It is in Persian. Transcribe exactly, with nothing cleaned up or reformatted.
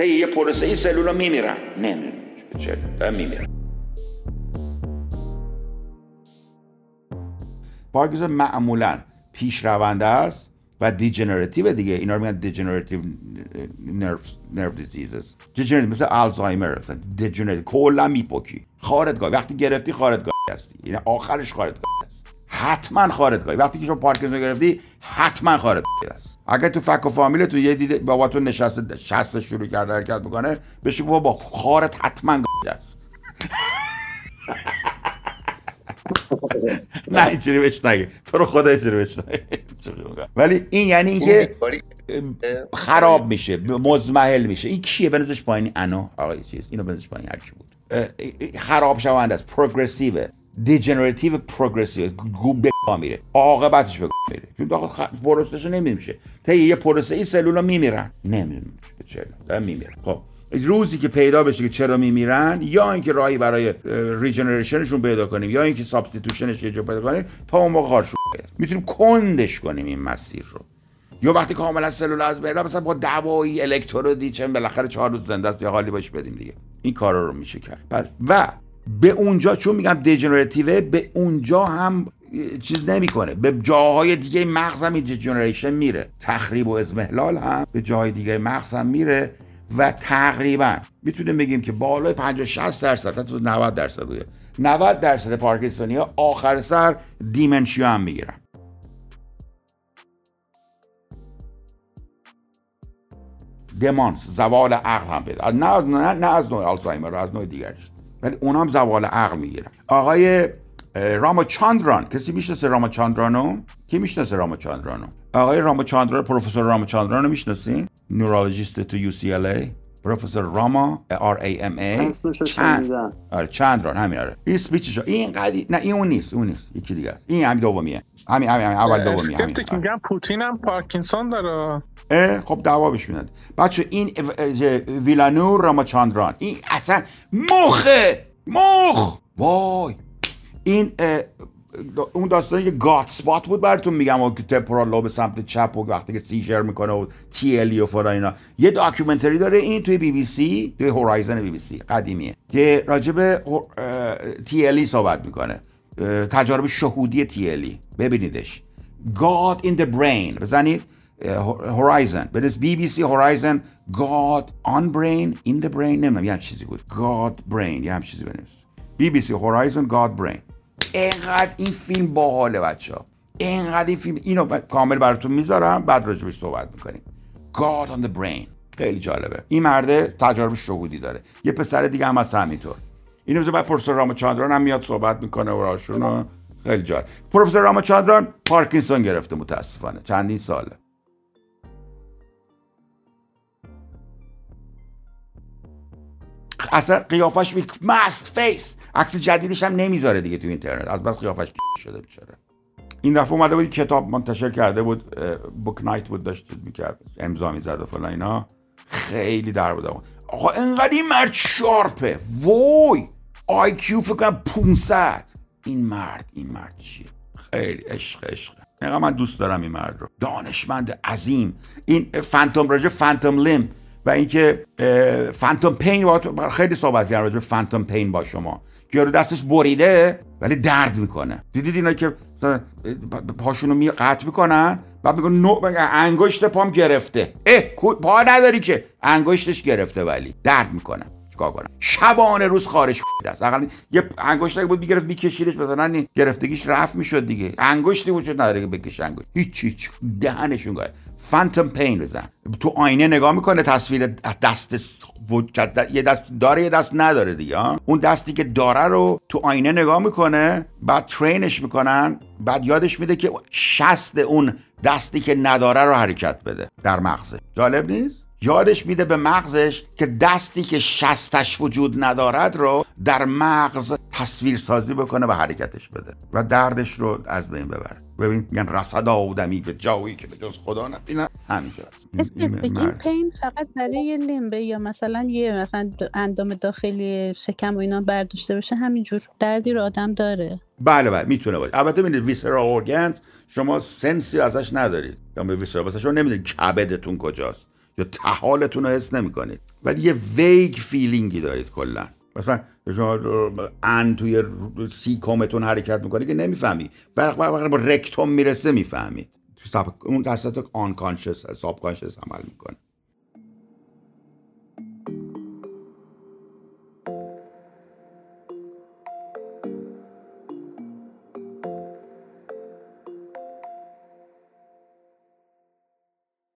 طی یه پروسه این سلولا میمیرن، نمیرن، چرا میمیرن. پارکینسون معمولاً پیش رونده است و دیجنراتیو دیگه، اینا رو میگن دیجنراتیو نرو نرو دیزیزز، دیجنراتیو مثل آلزایمر مثلا، دیجنراتیو کلا میپکی، خاردگاهی وقتی گرفتی خاردگاهی هستی، یعنی آخرش خاردگاهی است، حتما خاردگاهی. وقتی که شما پارکینسون گرفتی حتما خاردگاهی است. اگر تو فک و فامیل تو یه دیده باباتون نشسته شصت شروع کرده حرکت میکنه، بشی بابا خارت حتما گاهی است. نه اینجوری بهش نگه، تو رو خدا اینجوری بهش نگه. ولی این یعنی اینکه خراب میشه، مزمحل میشه. این کیه بنزش پایین؟ انا آقای چیز اینو بنزش پایین هر کی بود. خراب شونده است، پروگرسیو، دیجنراتیو پروگرسیو، گوبه میره، عاقبتش به میره. چون داخل پروسهش نمیشه. طی یه پروسه این سلولا میمیرن، نمیمیرن، چرا میمیرن. خب روزی که پیدا بشه که چرا میمیرن، یا اینکه راهی برای ریجنریشنشون پیدا کنیم، یا اینکه سابستیتوشنش یه جا پیدا کنیم، تا اون موقع خارش میتونیم کندش کنیم این مسیر رو. یا وقتی کاملا سلول از بین رفت مثلا با دوایی الکترودی چه بالاخره چهار روز زنده است یا حالی باش بدیم دیگه، این کارا رو میشه کرد. پس و به اونجا چون میگم دیجنراتیو، به اونجا هم چیز نمیکنه، به جاهای دیگه مغز هم دیجنریشن میره، تخریب و اضمحلال هم به جاهای دیگه مغز هم میره و تقریبا میتونیم بگیم که بالای پنجاه شصت درصد حتی نود درصد بوده، نود درصد پارکینسونیا آخر سر دیمنشیا هم میگیرن. دمانس، زوال عقل هم پیدا، نه نه نه از نوع آلزایمر، از نوع دیگرش، ولی اونا هم زوال عقل میگیرن. آقای راماچاندران، کسی میشناسه راماچاندرانو؟ کی میشناسه راماچاندرانو؟ آقای راماچاندران، پروفسور راماچاندران رو میشناسی؟ نورولوژیست تو یو سی ال ای، پروفسور راما آر ای ام ای، چند آره چندران همین آره. این اسپیچش این قضیه نه این اون نیست، اون نیست، یکی دیگه است. این همین دومیه. همین همین اول دومیه. اسکپتیک میگن پوتین هم پارکینسون داره. اه خب دعوا بهش میاد. بچه این ویلانور راماچاندران، این اصلا مخه، مخ وای. این اون داستانی که گات اسپات بود براتون میگم، اون که تمپورال لوب سمت چپ و وقتی که سیجر میکنه و تی الی و فلان اینا، یه داکیومنتری داره این توی بی بی سی، توی هورایزن بی بی سی قدیمیه که راجع به تی الی صحبت میکنه، تجارب شهودی تی الی. ببینیدش، گاد این دی برین، بزنید هورایزن، بنویس بی بی سی هورایزن گاد آن برین این دی برین، نمیدونم یه همچین چیزی بود، گاد برین یه همچین چیزی بنویس، بی بی سی هورایزن گاد برین. اینقدر این فیلم باحاله بچه‌ها، اینقدر این فیلم، اینو کامل براتون میذارم بعد راجبش صحبت میکنیم. God on the brain خیلی جالبه. این مرده تجارب شهودی داره، یه پسر دیگه هم هست همینطور. اینو بعد پروفسور راماچاندران هم میاد صحبت میکنه و راشون خیلی جالب. پروفسور راماچاندران پارکینسون گرفته متاسفانه، چندین ساله. اصلا قیافش می مست فیس، عکس جدیدش هم نمیذاره دیگه تو اینترنت، از بس قیافش شده بیچاره. این دفعه اومده بود کتاب منتشر کرده بود، بوک نایت بود، داشت میکرد امضا میزد و فلان اینا، خیلی در بود. آقا انقدر این مرد شارپه، وای آی کیو فکر کنم پانصد. این مرد این مرد چیه؟ خیلی عشق عشق نقا، من دوست دارم این مرد رو، دانشمند عظیم. این فانتوم راجع فانتوم لیم و اینکه فانتوم پین با خیلی صحبت کردم راجع به فانتوم پین با شما، یارو دستش بریده ولی درد میکنه. دیدید اینا که مثلا پاشونو می قطع میکنن بعد میگن نو انگشت پام گرفته، اه پا نداری که، انگشتش گرفته ولی درد میکنه، چیکار کنم؟ شبانه روز خارش است. حداقل یه انگشتی بود میگرفت میکشیدش مثلا گرفتگیش رفت میشد دیگه، انگشتی وجود نداره که بکش انگشت، هیچ هیچ دهنشون گاهی. فانتوم پین بزن، تو آینه نگاه میکنه تصویر دست و یه دست داره یه دست نداره دیگه، اون دستی که داره رو تو آینه نگاه میکنه، بعد ترینش میکنن، بعد یادش میده که شست اون دستی که نداره رو حرکت بده در مغزه. جالب نیست؟ یادش میده به مغزش که دستی که شستش وجود ندارد رو در مغز تصویر سازی بکنه و حرکتش بده و دردش رو از بین ببره. ببین میگن رصد آدمی به جایی که به جز خدا نبینه، همینجا اسکپتیک پین فقط برای لیمبه یا مثلا یه مثلا اندام داخلی شکم و اینا برداشته بشه، همینجور دردی رو آدم داره. بله بله میتونه باشه. البته ببینید ویسرال ارگانز شما سنسی ازش ندارید، یا ویسرال، مثلا شما نمیدونید کبدتون کجاست یا تحالتون رو حس نمی کنید، ولی یه ویگ فیلینگی دارید کلا. مثلا شما ان توی سیکومتون حرکت میکنه که نمیفهمی، وقت وقت با رکتوم میرسه میفهمید. اون در سطح آن کانشس ساب کانشس عمل میکنه.